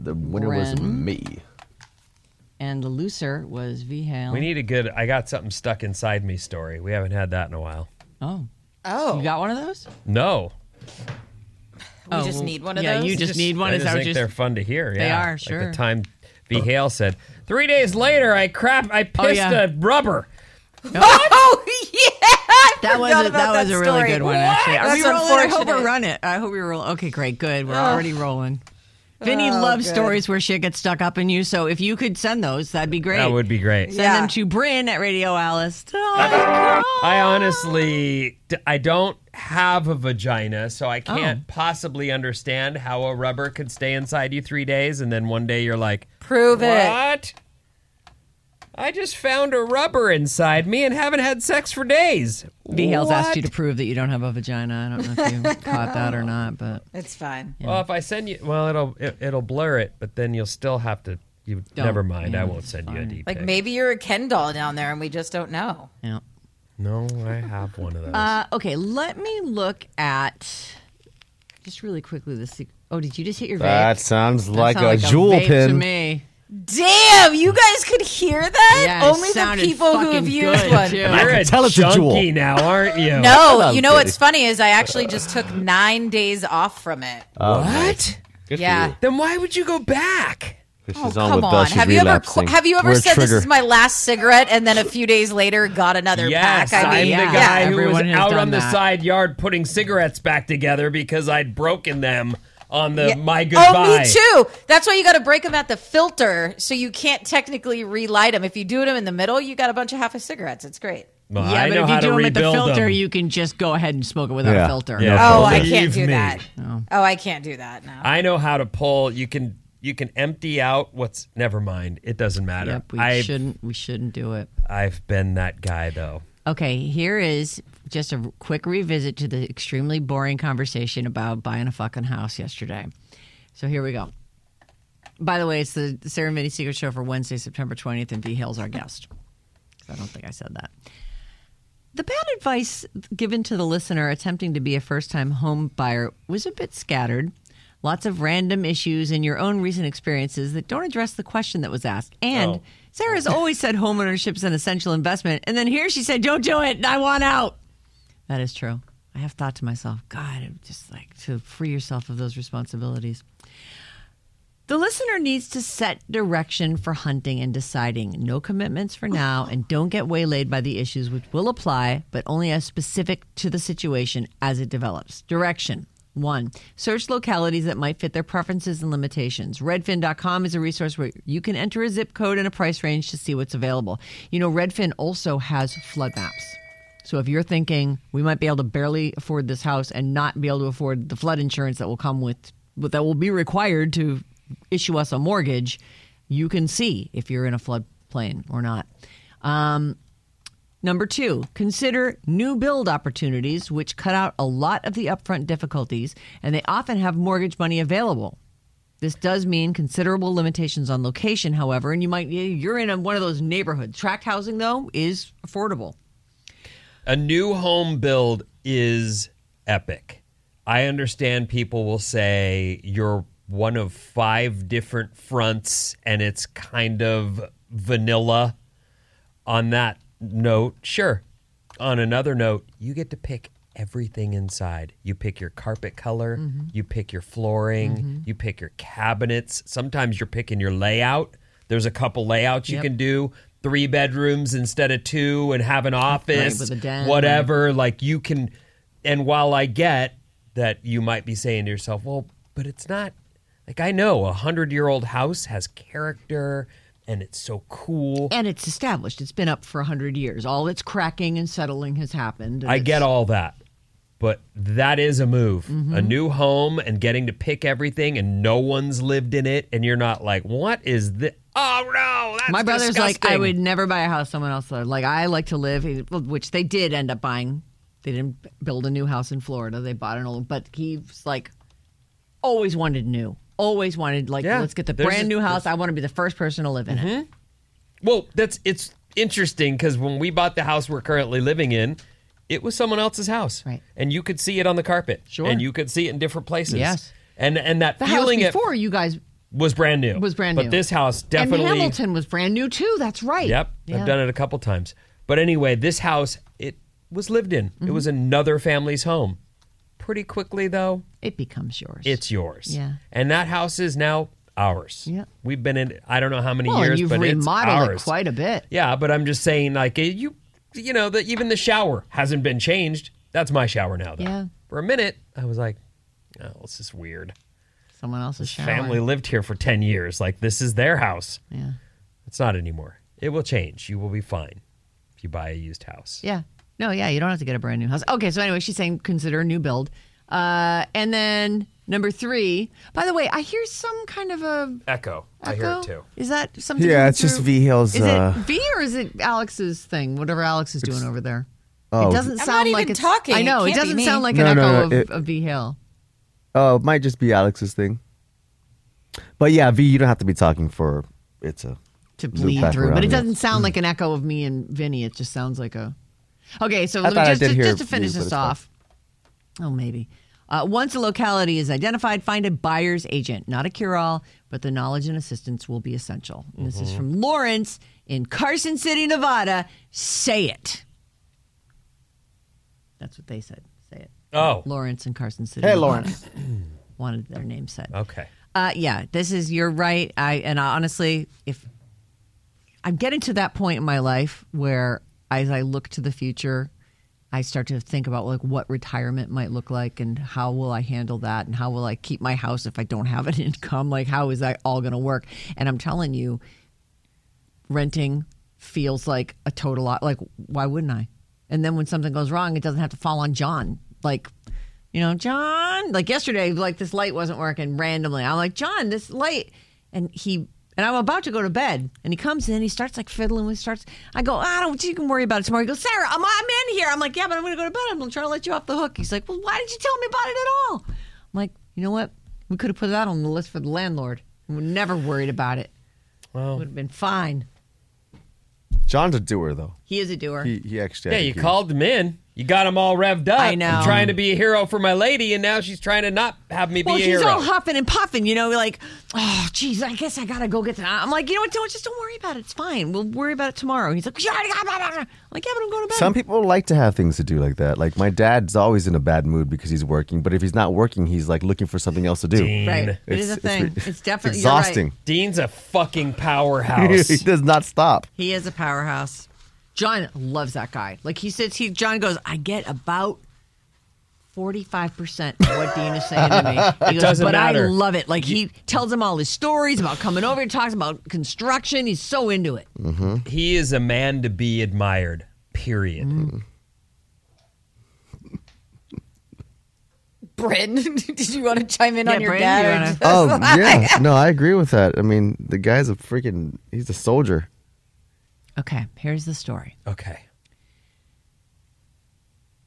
the winner Bren, was me. And the loser was V. Hale. We need a good I got something stuck inside me story. We haven't had that in a while. Oh. You got one of those? No. We just need one of those? Yeah, you just need one. I think they're fun to hear. Yeah. They are, sure. Like the time V. Hale said, 3 days later, I pissed a rubber. Nope. Oh, yeah! That was a really good one, actually. Are we rolling? I hope we're running it. I hope we're rolling. Okay, great, good. We're already rolling. Vinny loves stories where shit gets stuck up in you, so if you could send those, that'd be great. That would be great. Send them to Bryn at Radio Alice. I honestly, I don't have a vagina, so I can't possibly understand how a rubber could stay inside you 3 days, and then one day you're like, prove it. What? I just found a rubber inside me and haven't had sex for days. V-Hale's asked you to prove that you don't have a vagina. I don't know if you caught that or not, but it's fine. Yeah. Well, if I send you, it'll blur it, but then you'll still have to. Never mind. Yeah, I won't send you a deep. Like maybe you're a Ken doll down there and we just don't know. Yeah. No, I have one of those. Okay, let me look at just really quickly this. Oh, did you just hit your vape? That sounds like a jewel pin to me. Damn, you guys could hear that? Yeah, only the people who have used one. You're a junkie now, aren't you? No, you know what's funny is I actually just took 9 days off from it. What? Yeah. Then why would you go back? Oh, come on. Have you ever said this is my last cigarette and then a few days later got another pack? Yes, I'm the guy who was out on the side yard putting cigarettes back together because I'd broken them. On the my goodbye. Oh, me too. That's why you got to break them at the filter, so you can't technically relight them. If you do them in the middle, you got a bunch of half of cigarettes. It's great. Well, but if you do them at the filter, you can just go ahead and smoke it without a filter. Yeah. No filter. I can't do that. Oh, I can't do that now. I know how to pull. You can empty out what's. Never mind. It doesn't matter. Yep, we shouldn't do it. I've been that guy though. Okay, here is just a quick revisit to the extremely boring conversation about buying a fucking house yesterday. So here we go. By the way, it's the Sarah and Vinny Secret Show for Wednesday, September 20th, and V. Hale's our guest. I don't think I said that. The bad advice given to the listener attempting to be a first-time home buyer was a bit scattered. Lots of random issues and your own recent experiences that don't address the question that was asked. And Sarah's always said homeownership is an essential investment. And then here she said, don't do it. I want out. That is true. I have thought to myself, God, I'm just like to free yourself of those responsibilities. The listener needs to set direction for hunting and deciding. No commitments for now, and don't get waylaid by the issues which will apply, but only as specific to the situation as it develops. Direction. 1. Search localities that might fit their preferences and limitations. Redfin.com is a resource where you can enter a zip code and a price range to see what's available. You know, Redfin also has flood maps. So if you're thinking we might be able to barely afford this house and not be able to afford the flood insurance that will come with, that will be required to issue us a mortgage, you can see if you're in a floodplain or not. 2, consider new build opportunities, which cut out a lot of the upfront difficulties, and they often have mortgage money available. This does mean considerable limitations on location, however, and you're in one of those neighborhoods. Tract housing, though, is affordable. A new home build is epic. I understand people will say you're one of 5 different fronts, and it's kind of vanilla on that note. Sure. On another note, you get to pick everything inside. You pick your carpet color, mm-hmm. you pick your flooring, mm-hmm. you pick your cabinets. Sometimes you're picking your layout. There's a couple layouts yep. you can do. 3 bedrooms instead of 2 and have an office, with a den, whatever. Like you can, and while I get that you might be saying to yourself, well, but it's not, like I know a 100-year-old house has character and it's so cool. And it's established. It's been up for 100 years. All its cracking and settling has happened. I get all that. But that is a move. Mm-hmm. A new home and getting to pick everything and no one's lived in it. And you're not like, what is this? Oh, no, that's my brother's disgusting. Like, I would never buy a house someone else lived. Like, I like to live, which they did end up buying. They didn't build a new house in Florida. They bought an old, but he's like, always wanted new. Always wanted, like, yeah, let's get the brand new house. I want to be the first person to live in mm-hmm. it. Well, it's interesting because when we bought the house we're currently living in, it was someone else's house. Right. And you could see it on the carpet. Sure. And you could see it in different places. Yes. And that the feeling house before you guys was brand new. Was brand new. But this house definitely. And Hamilton was brand new too. That's right. Yep. Yeah. I've done it a couple times. But anyway, this house, it was lived in. Mm-hmm. It was another family's home. Pretty quickly though, it becomes yours. It's yours. Yeah. And that house is now ours. Yeah. We've been in I don't know how many years, but it's ours. You've remodeled it quite a bit. Yeah, but I'm just saying, like, you know, that even the shower hasn't been changed. That's my shower now, though. Yeah. For a minute, I was like, oh, this is weird. Someone else's shower. Family lived here for 10 years. Like, this is their house. Yeah. It's not anymore. It will change. You will be fine if you buy a used house. Yeah. No, yeah, you don't have to get a brand new house. Okay, so anyway, she's saying consider a new build. And then number 3, by the way, I hear some kind of a... Echo? I hear it too. Is that something? Yeah, it's just V Hill's... Is it V or is it Alex's thing, whatever Alex is doing over there? Oh, it doesn't sound like it's... I'm not even talking. I know, it doesn't sound like an echo of V Hill. Oh, it might just be Alex's thing. But yeah, V, you don't have to be talking for it to bleed through. But it doesn't sound like an echo of me and Vinny. It just sounds like a... Okay, so just to finish this off. Oh, maybe. Once a locality is identified, find a buyer's agent. Not a cure-all, but the knowledge and assistance will be essential. Mm-hmm. This is from Lawrence in Carson City, Nevada. Say it. That's what they said. Say it. Oh. Lawrence in Carson City. Hey, Lawrence. Wanted their name said. Okay. Yeah, this is, you're right. I honestly, if I'm getting to that point in my life where... As I look to the future, I start to think about like what retirement might look like and how will I handle that and how will I keep my house if I don't have an income? Like, how is that all going to work? And I'm telling you, renting feels like a total lot. Like, why wouldn't I? And then when something goes wrong, it doesn't have to fall on John. Like, you know, John, like yesterday, like this light wasn't working randomly. I'm like, John, this light. And I'm about to go to bed, and he comes in, and he starts like fiddling. I go, you can worry about it tomorrow. He goes, Sarah, I'm in here. I'm like, yeah, but I'm going to go to bed. I'm trying to let you off the hook. He's like, well, why did you tell me about it at all? I'm like, you know what? We could have put that on the list for the landlord. We never worried about it. Well, would have been fine. John's a doer, though. He is a doer. He actually. Yeah, you called him in. You got him all revved up. I know. I'm trying to be a hero for my lady, and now she's trying to not have me be a hero. Well, she's all huffing and puffing, you know, like, oh, geez, I guess I got to go get that. I'm like, you know what, don't worry about it. It's fine. We'll worry about it tomorrow. And he's like, yeah, I'm like, yeah, but I'm going to bed. Some people like to have things to do like that. Like, my dad's always in a bad mood because he's working, but if he's not working, he's, like, looking for something else to do. Dean. Right. It is a thing. It's definitely exhausting. You're right. Dean's a fucking powerhouse. He does not stop. He is a powerhouse. John loves that guy. Like he says, John goes, I get about 45% of what Dean is saying to me. He goes, doesn't matter. I love it. Like he tells him all his stories about coming over. He talks about construction. He's so into it. Mm-hmm. He is a man to be admired, period. Mm. Bryn, did you want to chime in on your Bryn, dad? Yeah. No, I agree with that. I mean, the guy's he's a soldier. Okay, here's the story. Okay.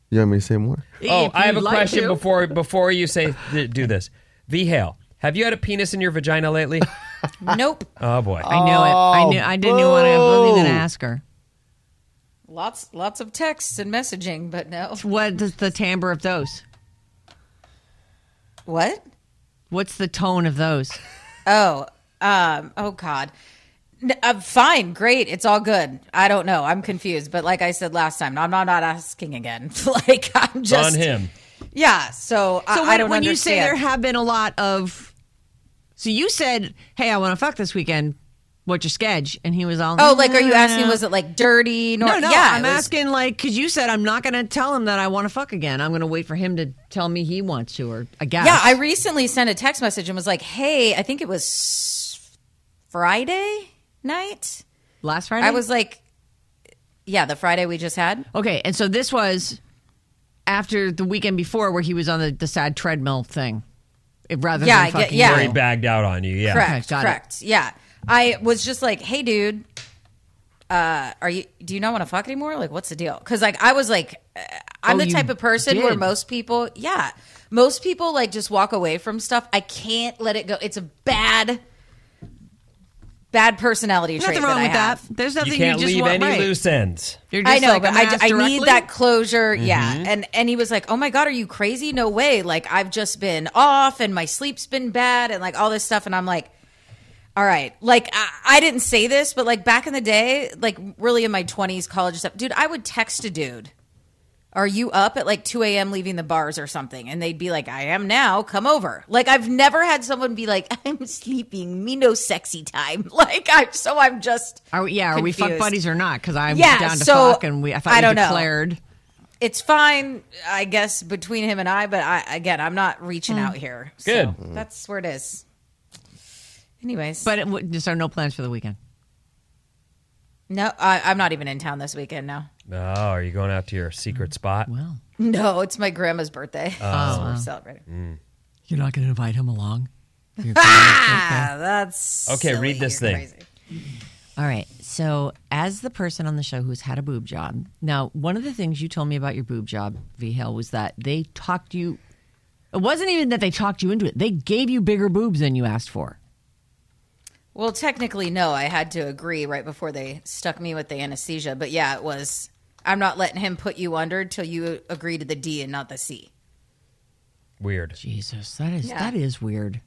You want me to say more? I have a question before you say do this. V. Hale, have you had a penis in your vagina lately? Nope. Oh boy. I knew it. I didn't even want to ask her. Lots of texts and messaging, but no. What is the timbre of those? What? What's the tone of those? Oh, God. Fine, great, it's all good. I don't know. I'm confused. But like I said last time, I'm not asking again. Like, I'm just on him. Yeah. So I don't when understand. You say there have been a lot of, so you said, "Hey, I want to fuck this weekend. What's your sketch?" And he was all, "Oh, like, are you asking? Was it like dirty? No. Yeah, I'm asking like because you said I'm not going to tell him that I want to fuck again. I'm going to wait for him to tell me he wants to, or I guess." Yeah, I recently sent a text message and was like, "Hey, I think it was Friday." Night? Last Friday? I was like, yeah, the Friday we just had. Okay, and so this was after the weekend before where he was on the sad treadmill thing. Rather than fucking you. Where he bagged out on you, yeah. Correct. Yeah. I was just like, hey, dude, do you not want to fuck anymore? Like, what's the deal? Because like, I was like, I'm the type of person where most people like just walk away from stuff. I can't let it go. It's a bad personality trait. Nothing wrong with that. There's nothing you just want. You can't leave any loose ends. You're just I need that closure. Mm-hmm. Yeah, and he was like, "Oh my God, are you crazy? No way! Like I've just been off, and my sleep's been bad, and like all this stuff." And I'm like, "All right." Like I didn't say this, but like back in the day, like really in my 20s, college stuff, dude, I would text a dude, "Are you up at like 2 a.m. leaving the bars or something?" And they'd be like, "I am now. Come over." Like I've never had someone be like, "I'm sleeping. Me no sexy time." Like I'm just Are we fuck buddies or not? Because I'm down to fuck, and I thought we declared. Know. It's fine, I guess, between him and I. But I'm not reaching out here. Good. So that's where it is. Anyways, but just no plans for the weekend. No, I'm not even in town this weekend now. No, are you going out to your secret spot? Well, no, it's my grandma's birthday. Oh. So we're celebrating. Mm. You're not going to invite him along? That's okay, silly. Read this thing. Crazy. All right, so as the person on the show who's had a boob job, now one of the things you told me about your boob job, V. Hill, was that they talked you, it wasn't even that they talked you into it, they gave you bigger boobs than you asked for. Well, technically, no. I had to agree right before they stuck me with the anesthesia. But yeah, it was, I'm not letting him put you under till you agree to the D and not the C. Weird. Jesus, that is weird.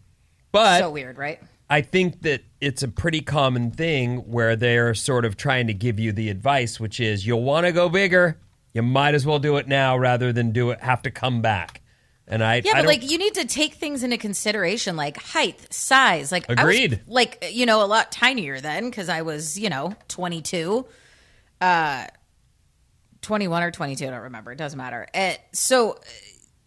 But so weird, right? I think that it's a pretty common thing where they're sort of trying to give you the advice, which is you'll want to go bigger. You might as well do it now rather than have to come back. And but like you need to take things into consideration, like height, size. Like agreed. I was, like a lot tinier then because I was 21 or 22. I don't remember. It doesn't matter. So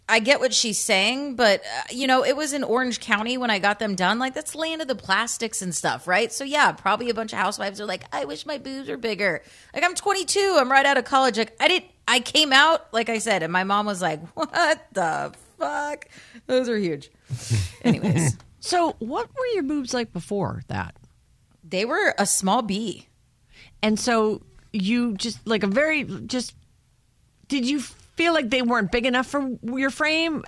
I get what she's saying, but it was in Orange County when I got them done. Like that's land of the plastics and stuff, right? So yeah, probably a bunch of housewives are like, I wish my boobs were bigger. Like I'm 22. I'm right out of college. Like I came out, like I said, and my mom was like, what the fuck? Those are huge. Anyways. So what were your boobs like before that? They were a small B. And so you just like did you feel like they weren't big enough for your frame?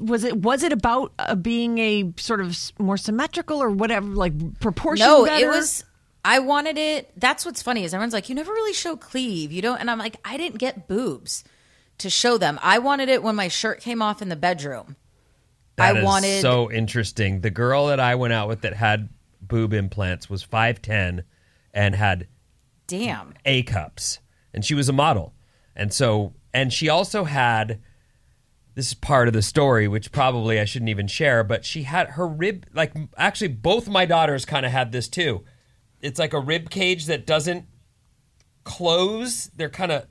Was it about being a sort of more symmetrical or whatever, like proportion? No, better? It was. I wanted it. That's what's funny is everyone's like, you never really show cleave. You don't. And I'm like, I didn't get boobs to show them. I wanted it when my shirt came off in the bedroom. That is so interesting. The girl that I went out with that had boob implants was 5'10" and had A cups. And she was a model. And so, and she also had, this is part of the story, which probably I shouldn't even share, but she had her rib, like actually both my daughters kind of had this too. It's like a rib cage that doesn't close. They're kind of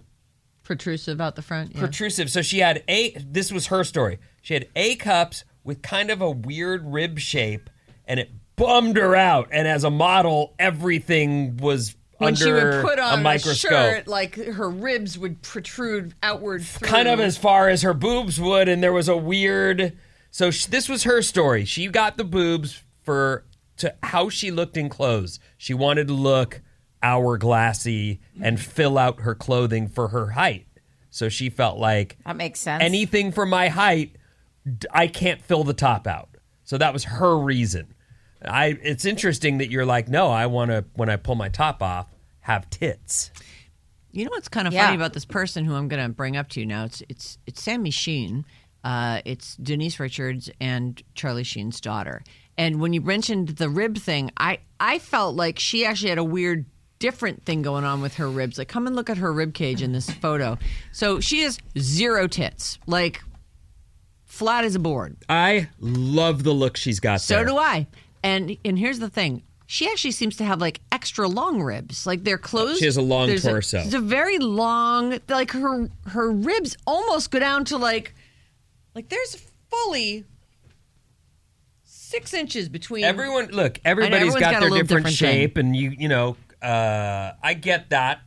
protrusive out the front. Yeah. Protrusive. So she had this was her story. She had A cups with kind of a weird rib shape and it bummed her out. And as a model, everything was under a microscope. When she would put on a shirt, like her ribs would protrude outward. Kind of as far as her boobs would. And there was a weird, so this was her story. She got the boobs for to how she looked in clothes. She wanted to look hourglassy and fill out her clothing for her height. So she felt like that makes sense. Anything for my height, I can't fill the top out. So that was her reason. It's interesting that you're like, no, I want to, when I pull my top off, have tits. You know what's kind of funny about this person who I'm going to bring up to you now? It's Sami Sheen. It's Denise Richards and Charlie Sheen's daughter. And when you mentioned the rib thing, I felt like she actually had a weird, different thing going on with her ribs. Like, come and look at her rib cage in this photo. So she has zero tits, like flat as a board. I love the look she's got there. So do I. And here's the thing. She actually seems to have like extra long ribs. Like they're closed. She has a long torso. It's a very long, like her ribs almost go down to like there's fully 6 inches between. Everyone, look, everybody's got their different shape thing. And you know, I get that.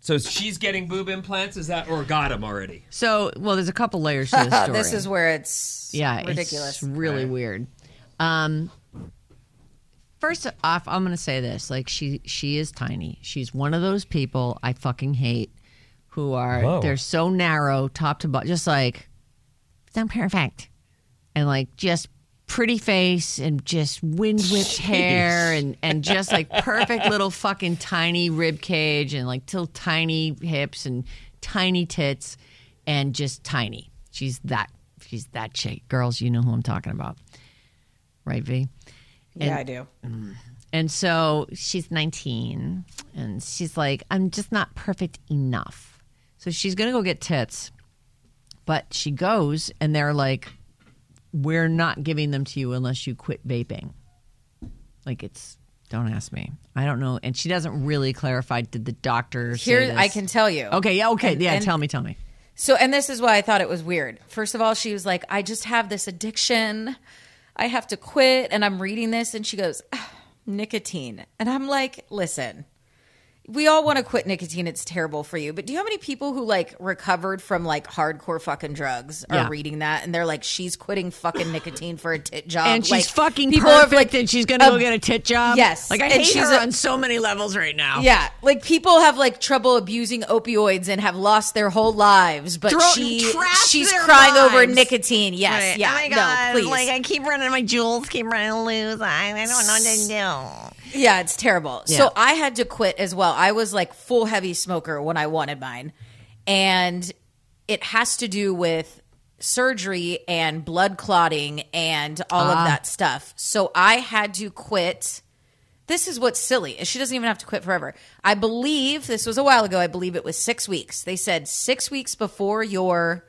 So she's getting boob implants, is that, or got them already? So, well, there's a couple layers to the story. This is where it's ridiculous. It's really weird. First off, I'm going to say this. Like, she is tiny. She's one of those people I fucking hate who are, they're so narrow, top to bottom. Just like, I'm perfect. And like, just pretty face and just wind whipped hair and just like perfect little fucking tiny rib cage and like till tiny hips and tiny tits and just tiny. She's that chick. Girls, you know who I'm talking about. Right, V? Yeah, I do. And so she's 19, and she's like, I'm just not perfect enough. So she's going to go get tits, but she goes, and they're like, we're not giving them to you unless you quit vaping. Like, it's, don't ask me. I don't know. And she doesn't really clarify, did the doctor say this? I can tell you. Okay, yeah, tell me. So, and this is why I thought it was weird. First of all, she was like, I just have this addiction. I have to quit, and I'm reading this, and she goes, nicotine. And I'm like, listen, we all want to quit nicotine. It's terrible for you. But do you know how many people who, like, recovered from, like, hardcore fucking drugs are reading that? And they're like, she's quitting fucking nicotine for a tit job. And like, she's fucking perfect, like, and she's going to go get a tit job? Yes. Like, I hate her on so many levels right now. Yeah. Like, people have, like, trouble abusing opioids and have lost their whole lives. But she's crying over nicotine. Yes. Right. Yeah. Oh, my God. No, please. Like, I keep running my jewels, keep running loose. I don't know what to do. Yeah, it's terrible. Yeah. So I had to quit as well. I was like full heavy smoker when I wanted mine. And it has to do with surgery and blood clotting and all of that stuff. So I had to quit. This is what's silly. She doesn't even have to quit forever. I believe, this was a while ago, I believe it was 6 weeks. They said 6 weeks before your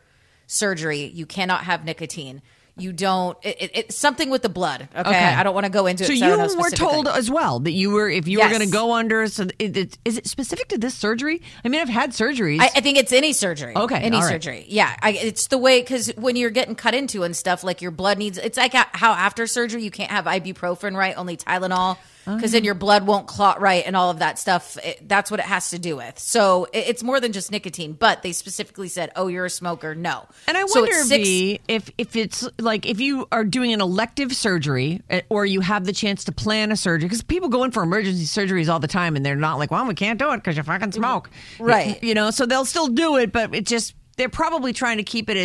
surgery, you cannot have nicotine. You don't. It's something with the blood. Okay, I don't want to go into it. So you were told as well that you were, if you were going to go under. So is it specific to this surgery? I mean, I've had surgeries. I think it's any surgery. Okay, any surgery. Yeah, it's the way, because when you're getting cut into and stuff, like your blood needs. It's like how after surgery you can't have ibuprofen, right? Only Tylenol, because then your blood won't clot right and all of that stuff. That's what it has to do with. So it's more than just nicotine, but they specifically said, oh, you're a smoker. No. And I wonder, V, if it's like if you are doing an elective surgery or you have the chance to plan a surgery, because people go in for emergency surgeries all the time and they're not like, well, we can't do it because you fucking smoke. Right. You know, so they'll still do it, but it just, they're probably trying to keep it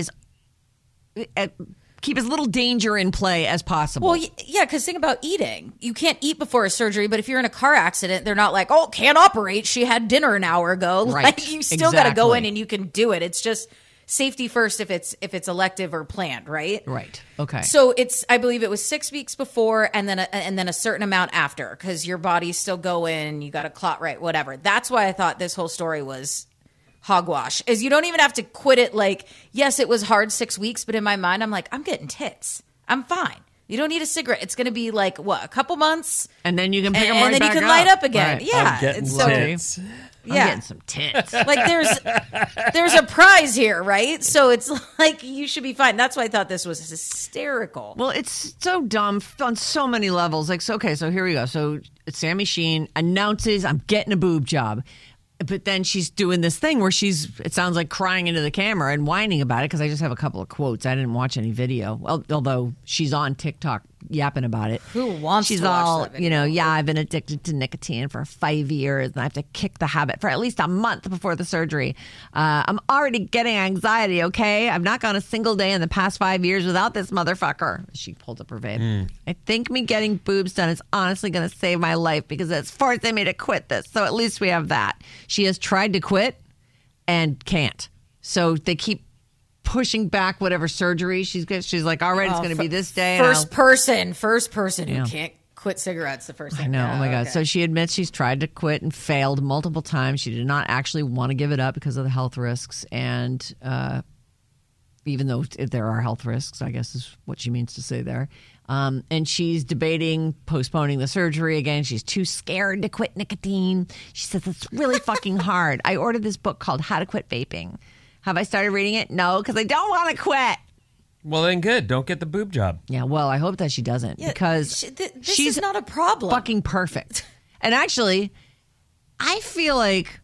as... keep as little danger in play as possible. Well, yeah, because think about eating. You can't eat before a surgery, but if you're in a car accident, they're not like, oh, can't operate. She had dinner an hour ago. Right. Like, you still got to go in and you can do it. It's just safety first if it's elective or planned, right? Right. Okay. So it's, I believe it was 6 weeks before and then a certain amount after, because your body's still going, you got to clot right, whatever. That's why I thought this whole story was hogwash, is you don't even have to quit it. Like, yes, it was hard 6 weeks, but in my mind, I'm like, I'm getting tits. I'm fine. You don't need a cigarette. It's going to be like, what, a couple months? And then you can pick them right back up. And then you can light up again. Right. Yeah. I'm getting tits. Yeah. I'm getting some tits. Like, there's a prize here, right? So it's like, you should be fine. That's why I thought this was hysterical. Well, it's so dumb on so many levels. Like, so, okay, so here we go. So Sami Sheen announces, I'm getting a boob job. But then she's doing this thing where she's, it sounds like, crying into the camera and whining about it, because I just have a couple of quotes. I didn't watch any video. Well, although she's on TikTok yapping about it. Who wants to watch that video? You know, yeah, I've been addicted to nicotine for 5 years and I have to kick the habit for at least a month before the surgery. I'm already getting anxiety, okay? I've not gone a single day in the past 5 years without this motherfucker. She pulled up her vape. I think me getting boobs done is honestly going to save my life, because it's forcing me to quit this. So at least we have that. She has tried to quit and can't. So they keep pushing back whatever surgery she's got. She's like, all right, it's going to be this day. First person who can't quit cigarettes the first thing. I know. Oh, my God. Okay. So she admits she's tried to quit and failed multiple times. She did not actually want to give it up because of the health risks. And even though there are health risks, I guess is what she means to say there. And she's debating postponing the surgery again. She's too scared to quit nicotine. She says, it's really fucking hard. I ordered this book called How to Quit Vaping. Have I started reading it? No, because I don't want to quit. Well, then good. Don't get the boob job. Yeah, well, I hope that she doesn't because she's is not a problem. Fucking perfect. And actually, I feel like...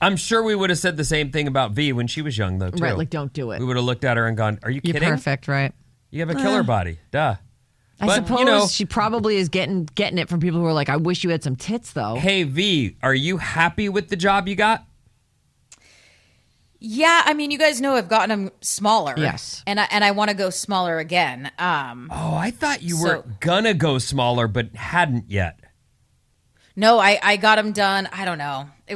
I'm sure we would have said the same thing about V when she was young, though, too. Right, like, don't do it. We would have looked at her and gone, are you kidding? You're perfect, right? You have a killer body. Duh. But, I suppose she probably is getting it from people who are like, I wish you had some tits, though. Hey, V, are you happy with the job you got? Yeah, I mean, you guys know I've gotten them smaller. Yes. And I want to go smaller again. I thought you were going to go smaller but hadn't yet. No, I got them done, I don't know. It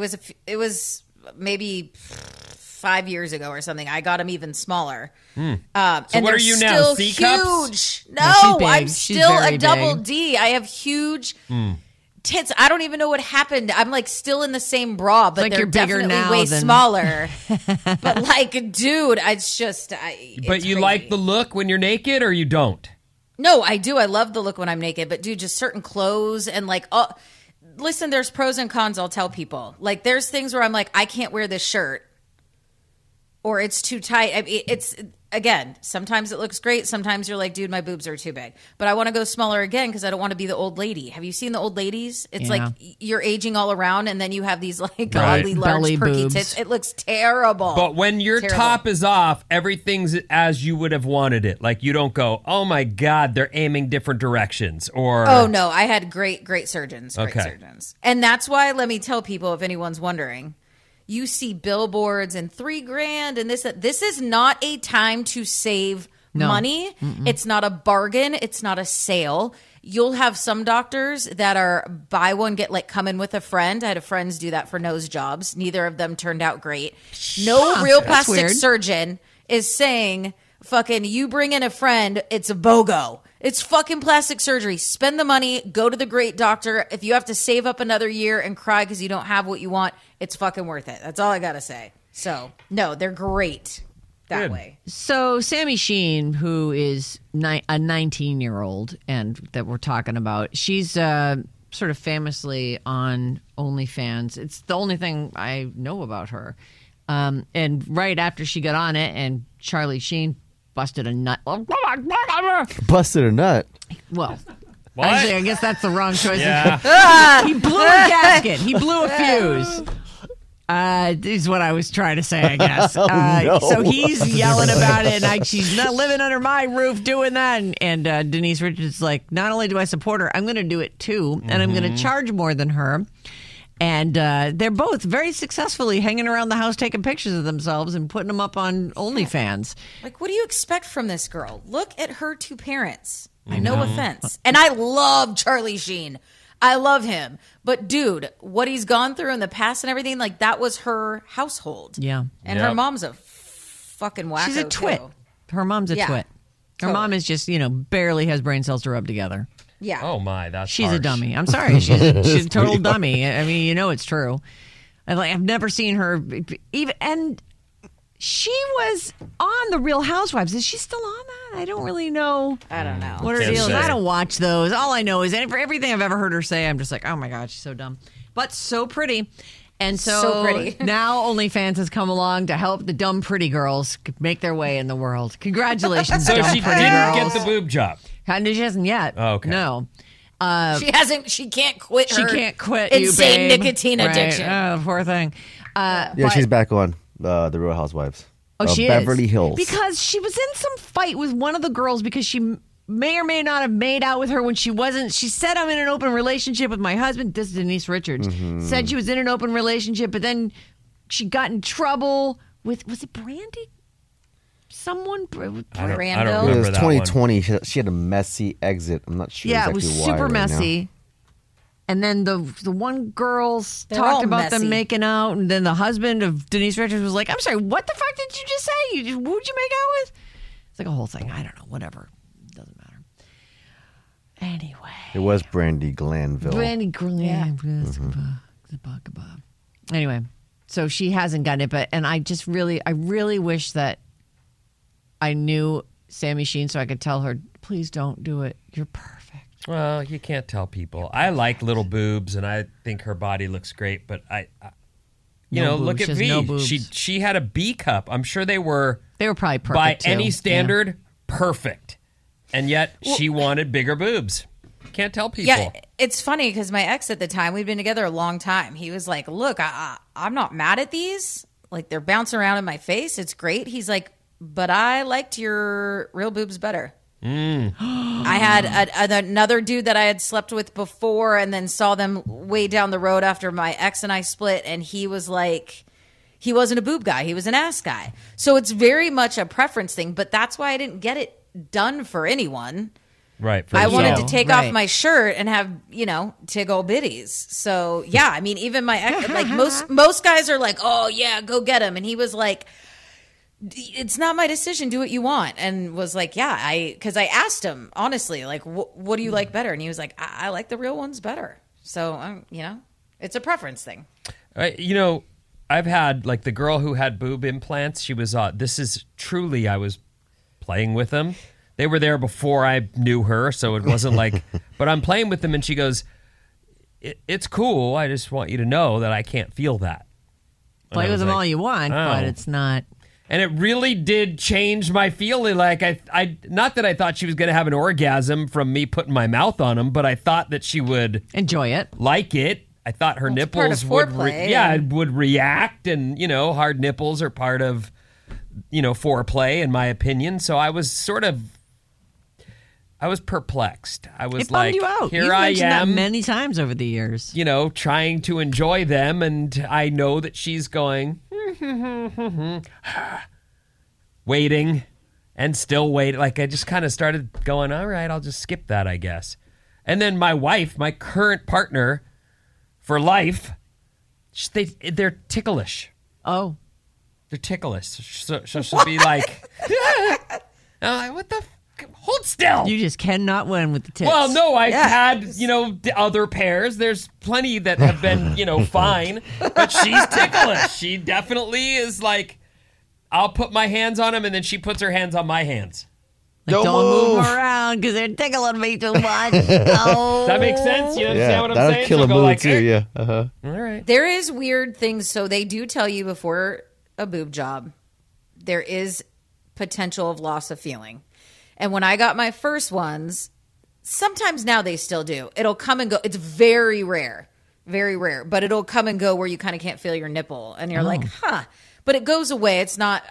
was maybe 5 years ago or something. I got them even smaller. So and what are you now, C cups? Huge. No, I'm still a double big. D. I have huge... tits. I don't even know what happened. I'm like still in the same bra, but like they're definitely smaller. But like, dude, it's but you crazy. Like the look when you're naked or you don't? No, I do. I love the look when I'm naked, but dude, just certain clothes and like, listen, there's pros and cons. I'll tell people like there's things where I'm like, I can't wear this shirt or it's too tight. I mean, again, sometimes it looks great. Sometimes you're like, dude, my boobs are too big. But I want to go smaller again because I don't want to be the old lady. Have you seen the old ladies? It's like you're aging all around and then you have these like oddly large belly perky boobs. Tits. It looks terrible. But when your top is off, everything's as you would have wanted it. Like you don't go, oh my God, they're aiming different directions. Or oh no, I had great surgeons. Great surgeons. And that's why, let me tell people if anyone's wondering. You see billboards and $3,000 and this. This is not a time to save money. Mm-mm. It's not a bargain. It's not a sale. You'll have some doctors that are buy one, get like come in with a friend. I had friends do that for nose jobs. Neither of them turned out great. No real plastic surgeon is saying, fucking you bring in a friend, it's a BOGO. It's fucking plastic surgery. Spend the money. Go to the great doctor. If you have to save up another year and cry because you don't have what you want, it's fucking worth it. That's all I got to say. So, no, they're great that way. So, Sami Sheen, who is a 19-year-old and that we're talking about, she's sort of famously on OnlyFans. It's the only thing I know about her. And right after she got on it and Charlie Sheen busted a nut. Busted a nut? Well, actually, I guess that's the wrong choice. Yeah. He blew a gasket. He blew a fuse. Is what I was trying to say, I guess. No. So he's yelling about it. And she's not living under my roof doing that. And Denise Richards is like, not only do I support her, I'm going to do it too. And I'm going to charge more than her. And they're both very successfully hanging around the house, taking pictures of themselves and putting them up on OnlyFans. Like, what do you expect from this girl? Look at her two parents. No offense. And I love Charlie Sheen. I love him. But, dude, what he's gone through in the past and everything, like, that was her household. Yeah. And her mom's a fucking wacko. She's a twit. Too. Her mom's a twit. Her mom is just, barely has brain cells to rub together. Yeah. Oh my, she's harsh. A dummy. I'm sorry, she's a total dummy. I mean, it's true. I've never seen her even. And she was on the Real Housewives. Is she still on that? I don't really know. I don't know what her deal is. I don't watch those. All I know is, and for everything I've ever heard her say, I'm just like, oh my God, she's so dumb, but so pretty. And so pretty. Now OnlyFans has come along to help the dumb pretty girls make their way in the world. Congratulations, dumb pretty girls. So she didn't get the boob job. She hasn't yet. Oh, okay. No. She hasn't. She can't quit her insane nicotine addiction. Oh, poor thing. She's back on the Real Housewives. Oh, she is. Beverly Hills. Because she was in some fight with one of the girls because she may or may not have made out with her when she wasn't. She said, I'm in an open relationship with my husband. This is Denise Richards. Mm-hmm. Said she was in an open relationship, but then she got in trouble with, was it Brandi? Someone, I don't remember. It was 2020. She had a messy exit. I'm not sure. Yeah, it was super messy. And then the one girls talked about them making out, and then the husband of Denise Richards was like, "I'm sorry, what the fuck did you just say? Who'd you make out with?" It's like a whole thing. I don't know. Whatever. It doesn't matter. Anyway, it was Brandi Glanville. Brandi Glanville. Yeah. Mm-hmm. Anyway, so she hasn't gotten it, but I just really, wish that I knew Sami Sheen so I could tell her, please don't do it. You're perfect. Well, you can't tell people. I like little boobs, and I think her body looks great. But I look at V. No, she had a B cup. I'm sure they were probably perfect by any standard, perfect. And yet she wanted bigger boobs. Can't tell people. Yeah, it's funny because my ex at the time, we'd been together a long time. He was like, "Look, I'm not mad at these. Like they're bouncing around in my face. It's great." He's like, "But I liked your real boobs better." Mm. I had another dude that I had slept with before, and then saw them way down the road after my ex and I split, and he was like, he wasn't a boob guy, he was an ass guy. So it's very much a preference thing, but that's why I didn't get it done for anyone. Right. For yourself. Wanted to take off my shirt and have, tig old biddies. So yeah, I mean, even my ex, like most guys are like, "Oh yeah, go get him," and he was like, "It's not my decision. Do what you want." And was like, because I asked him honestly, like, what do you like better? And he was like, I like the real ones better. So, it's a preference thing. I've had like the girl who had boob implants. She was, I was playing with them. They were there before I knew her. So it wasn't like, but I'm playing with them. And she goes, it's cool. I just want you to know that I can't feel that. Play with them all you want, but it's not. And it really did change my feeling. Like I not that I thought she was going to have an orgasm from me putting my mouth on them, but I thought that she would enjoy it, like it. I thought her nipples would, would react, and hard nipples are part of, foreplay, in my opinion. So I was I was perplexed. I was it bummed you out. You've mentioned that many times over the years. Trying to enjoy them, and I know that she's going. Waiting and still waiting. Like I just kind of started going, all right, I'll just skip that, I guess. And then my wife, my current partner for life, they're ticklish. Oh, they're ticklish. So she'll be like, I'm like, what the? Hold still. You just cannot win with the tips. Well, no, I've had, other pairs. There's plenty that have been, fine. But she's ticklish. She definitely is like, I'll put my hands on him, and then she puts her hands on my hands. Like, don't move around because they're tickling me too much. Does that make sense? You understand what I'm saying? That'll kill a mood too, yeah. Uh-huh. All right. There is weird things. So they do tell you before a boob job, there is potential of loss of feeling. And when I got my first ones, sometimes now they still do. It'll come and go. It's very rare, but it'll come and go where you kind of can't feel your nipple. And you're like, huh. But it goes away. It's not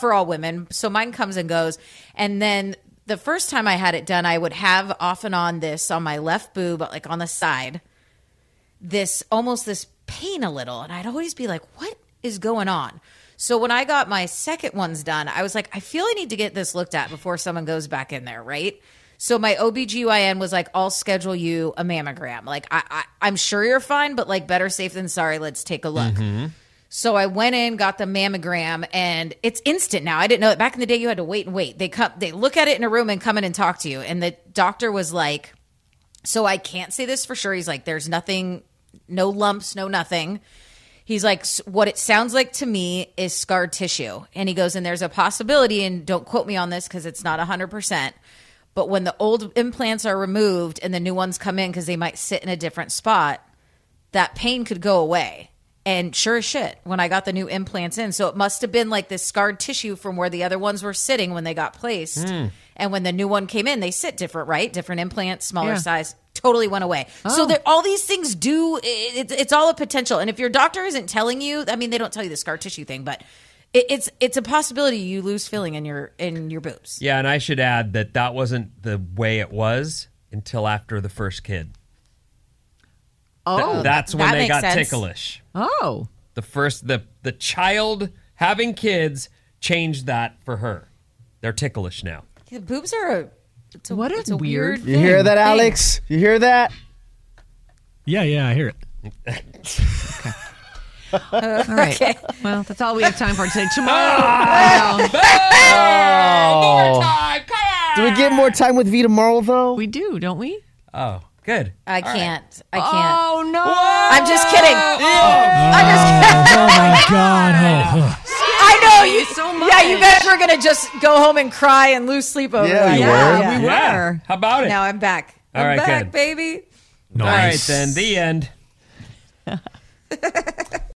for all women. So mine comes and goes. And then the first time I had it done, I would have off and on this on my left boob, like on the side, this pain a little. And I'd always be like, what is going on? So when I got my second ones done, I was like, I feel I need to get this looked at before someone goes back in there, right? So my OBGYN was like, I'll schedule you a mammogram. Like, I'm sure you're fine, but like better safe than sorry. Let's take a look. Mm-hmm. So I went in, got the mammogram, and it's instant now. I didn't know that. Back in the day, you had to wait. They look at it in a room and come in and talk to you. And the doctor was like, so I can't say this for sure. He's like, there's nothing, no lumps, no nothing. He's like, what it sounds like to me is scarred tissue. And he goes, and there's a possibility, and don't quote me on this because it's not 100%, but when the old implants are removed and the new ones come in because they might sit in a different spot, that pain could go away. And sure as shit, when I got the new implants in, so it must have been like this scarred tissue from where the other ones were sitting when they got placed. Mm. And when the new one came in, they sit different, right? Different implants, smaller size. Totally went away. Oh. So all these things do, it's all a potential. And if your doctor isn't telling you, I mean, they don't tell you the scar tissue thing, but it's a possibility you lose feeling in your boobs. Yeah, and I should add that wasn't the way it was until after the first kid. Oh, that's when they got ticklish. Oh, the child having kids changed that for her. They're ticklish now. Yeah, boobs are a weird thing. You hear that, Alex? You hear that? Yeah, I hear it. Okay. All right. Okay. Well, that's all we have time for today. Tomorrow. Oh. Time. Come on. Do we get more time with V tomorrow, though? We do, don't we? Oh, good. I can't. Oh, no. I'm just kidding. Oh, my God. I know you so much. Yeah, you guys were going to just go home and cry and lose sleep over that. Yeah, we were. Yeah. How about it? Now I'm back. All right, baby. Nice. All right, then. The end.